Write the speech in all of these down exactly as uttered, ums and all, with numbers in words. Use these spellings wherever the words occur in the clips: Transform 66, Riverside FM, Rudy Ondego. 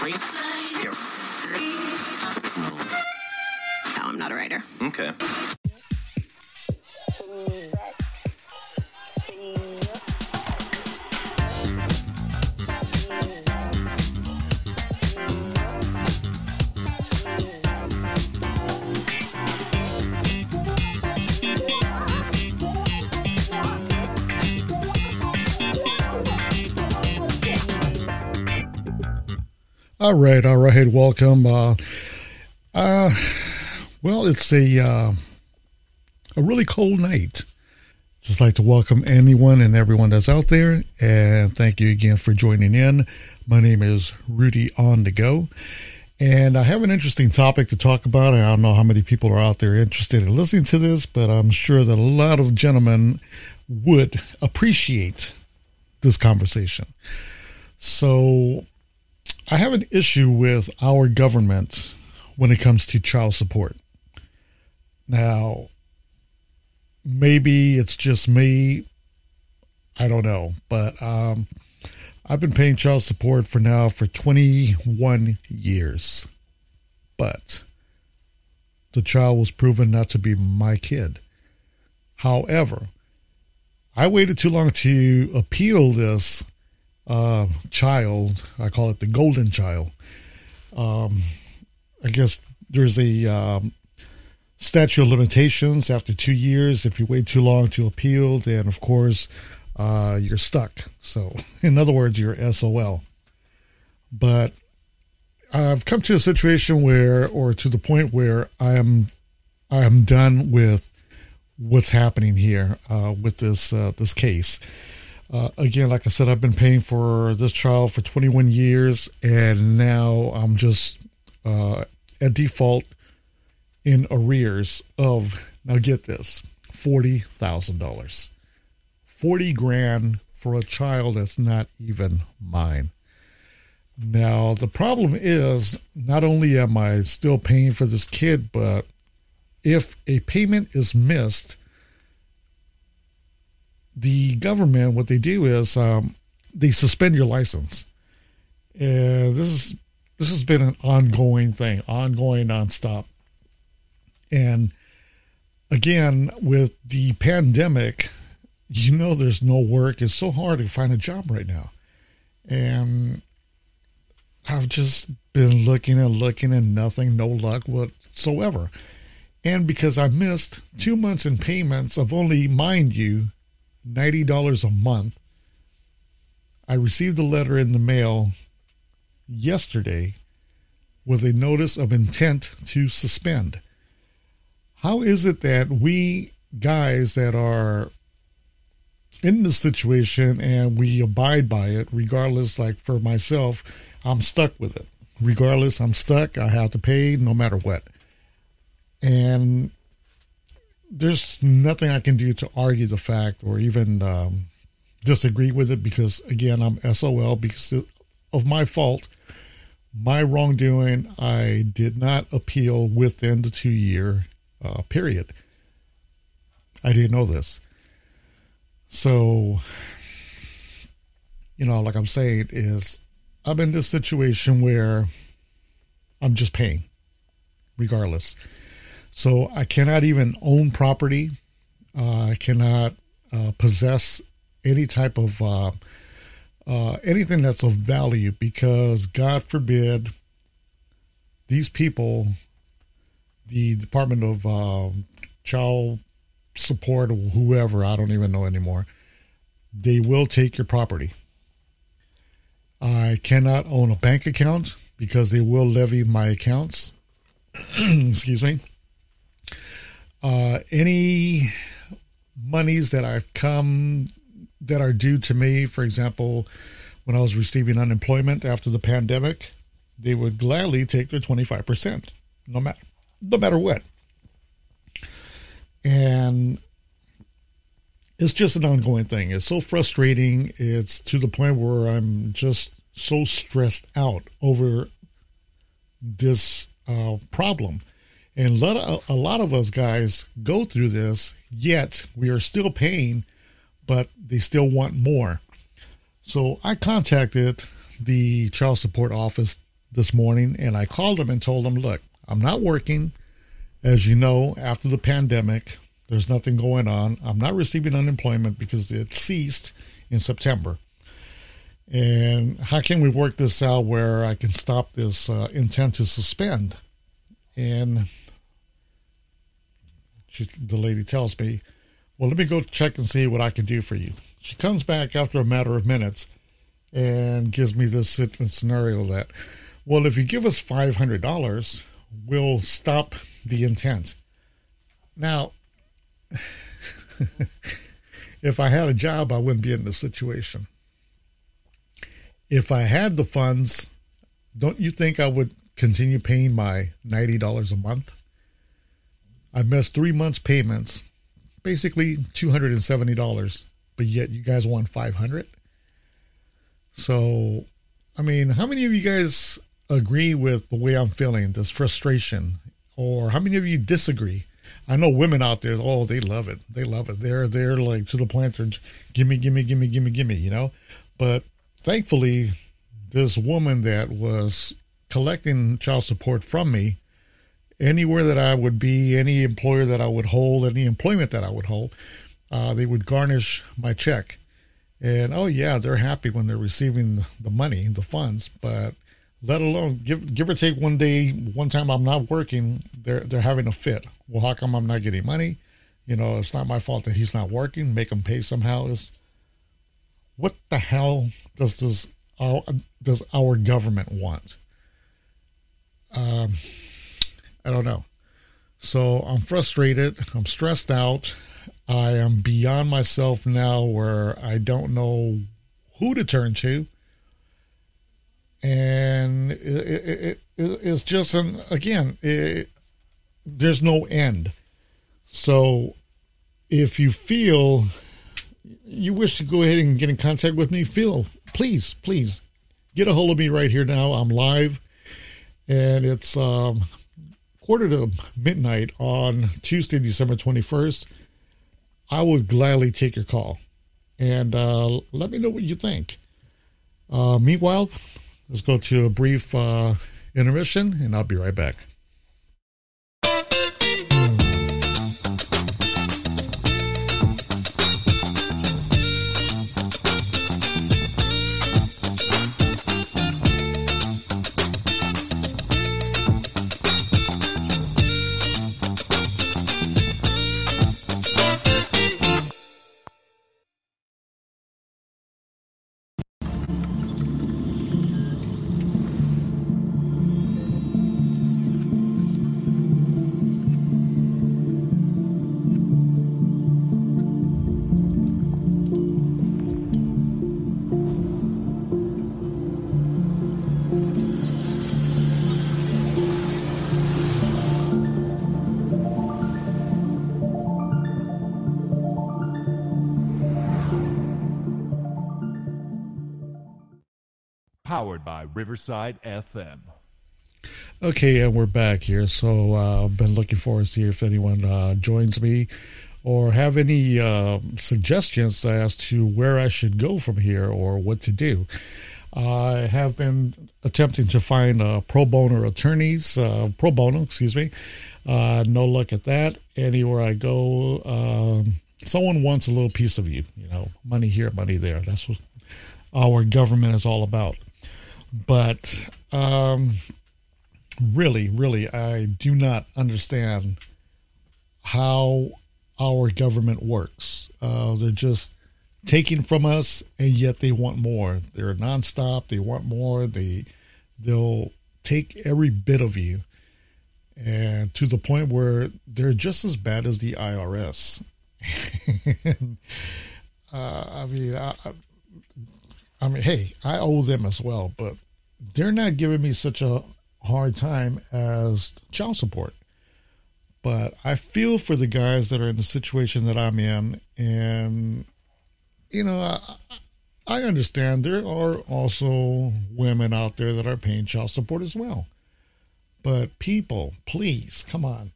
Three? Here. No, I'm not a writer. Okay. All right, all right, welcome. Uh, uh, well, it's a uh, a really cold night. Just like to welcome anyone and everyone that's out there, and thank you again for joining in. My name is Rudy Ondego, and I have an interesting topic to talk about. I don't know how many people are out there interested in listening to this, but I'm sure that a lot of gentlemen would appreciate this conversation. So I have an issue with our government when it comes to child support. Now, maybe it's just me. I don't know. But um, I've been paying child support for now for twenty-one years. But the child was proven not to be my kid. However, I waited too long to appeal this Uh, child. I call it the golden child. Um, I guess there's a um, statute of limitations after two years. If you wait too long to appeal, then of course uh, you're stuck. So in other words, you're S O L. But I've come to a situation where, or to the point where I am, I am done with what's happening here uh, with this uh, this case. Uh, again, like I said, I've been paying for this child for twenty-one years, and now I'm just uh, at default in arrears of, now get this, forty thousand dollars. forty grand for a child that's not even mine. Now, the problem is, not only am I still paying for this kid, but if a payment is missed, the government, what they do is um, they suspend your license. And this is this has been an ongoing thing, ongoing, nonstop. And again, with the pandemic, you know, there's no work. It's so hard to find a job right now. And I've just been looking and looking and nothing, no luck whatsoever. And because I missed two months in payments of only, mind you, ninety dollars a month. I received a letter in the mail yesterday with a notice of intent to suspend. How is it that we guys that are in this situation and we abide by it, regardless, like for myself, I'm stuck with it. Regardless, I'm stuck. I have to pay no matter what. And there's nothing I can do to argue the fact or even um, disagree with it because, again, I'm S O L because of my fault, my wrongdoing. I did not appeal within the two-year uh, period. I didn't know this. So, you know, like I'm saying is I'm in this situation where I'm just paying regardless. So I cannot even own property. Uh, I cannot uh, possess any type of uh, uh, anything that's of value because, God forbid, these people, the Department of uh, Child Support or whoever, I don't even know anymore, they will take your property. I cannot own a bank account because they will levy my accounts. Excuse me. Uh, any monies that I've come that are due to me, for example, when I was receiving unemployment after the pandemic, they would gladly take their twenty-five percent, no matter, no matter what. And it's just an ongoing thing. It's so frustrating. It's to the point where I'm just so stressed out over this uh, problem. And a lot of us guys go through this, yet we are still paying, but they still want more. So I contacted the child support office this morning, and I called him and told him, look, I'm not working. As you know, after the pandemic, there's nothing going on. I'm not receiving unemployment because it ceased in September. And how can we work this out where I can stop this uh, intent to suspend? And she, the lady tells me, well, let me go check and see what I can do for you. She comes back after a matter of minutes and gives me this scenario that, well, if you give us five hundred dollars, we'll stop the intent. Now, if I had a job, I wouldn't be in this situation. If I had the funds, don't you think I would continue paying my ninety dollars a month? I've missed three months' payments, basically two hundred seventy dollars, but yet you guys want five hundred dollars? So, I mean, how many of you guys agree with the way I'm feeling, this frustration? Or how many of you disagree? I know women out there, oh, they love it. They love it. They're, they're like to the point, they're gimme, gimme, gimme, gimme, gimme, you know? But thankfully, this woman that was collecting child support from me, anywhere that I would be, any employer that I would hold, any employment that I would hold, uh, they would garnish my check. And, oh, yeah, they're happy when they're receiving the money, the funds, but let alone, give give or take one day, one time I'm not working, they're they're having a fit. Well, how come I'm not getting money? You know, it's not my fault that he's not working. Make him pay somehow. It's, what the hell does this our, does our government want? Um, I don't know. So I'm frustrated. I'm stressed out. I am beyond myself now where I don't know who to turn to. And it, it, it, it's just, an again, it, there's no end. So if you feel you wish to go ahead and get in contact with me, feel, please, please get a hold of me right here now. I'm live, and it's um, quarter to midnight on Tuesday, December twenty-first. I would gladly take your call, and uh, let me know what you think. Uh, meanwhile, let's go to a brief uh, intermission, and I'll be right back. Powered by Riverside F M. Okay, and we're back here. So uh, I've been looking forward to see if anyone uh, joins me or have any uh, suggestions as to where I should go from here or what to do. I have been attempting to find uh, pro bono attorneys, uh, pro bono, excuse me. Uh, no luck at that. Anywhere I go, um, someone wants a little piece of you. You know, money here, money there. That's what our government is all about. But um, really, really, I do not understand how our government works. Uh, they're just taking from us, and yet they want more. They're nonstop. They want more. They, they'll take every bit of you, and to the point where they're just as bad as the I R S. and, uh, I mean, I... I I mean, hey, I owe them as well, but they're not giving me such a hard time as child support. But I feel for the guys that are in the situation that I'm in. And, you know, I, I understand there are also women out there that are paying child support as well. But people, please, come on.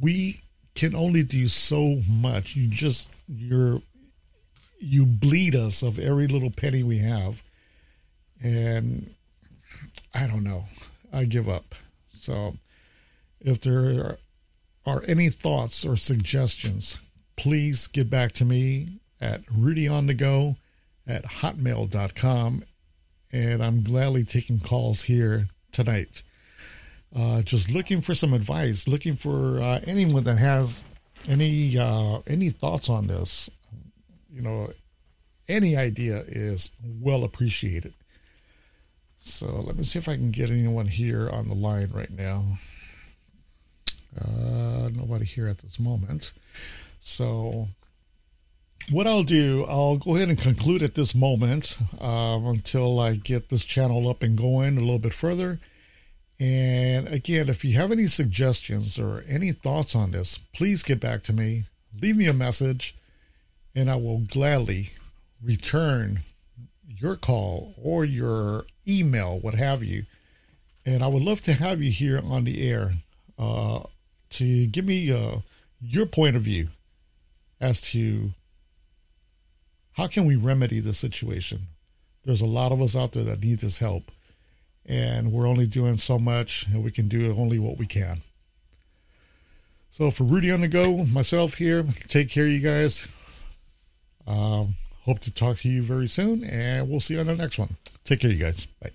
We can only do so much. You just, you're... You bleed us of every little penny we have. And I don't know. I give up. So if there are, are any thoughts or suggestions, please get back to me at rudyondego at hotmail dot com. And I'm gladly taking calls here tonight. Uh, just looking for some advice, looking for uh, anyone that has any uh, any thoughts on this. You know, any idea is well appreciated. So let me see if I can get anyone here on the line right now. Uh, nobody here at this moment. So what I'll do, I'll go ahead and conclude at this moment uh, until I get this channel up and going a little bit further. And again, if you have any suggestions or any thoughts on this, please get back to me. Leave me a message, and I will gladly return your call or your email, what have you. And I would love to have you here on the air uh, to give me uh, your point of view as to how can we remedy the situation. There's a lot of us out there that need this help. And we're only doing so much, and we can do only what we can. So for Rudy Ondego, myself here, take care, you guys. Um, hope to talk to you very soon, and we'll see you on the next one. Take care, you guys. Bye.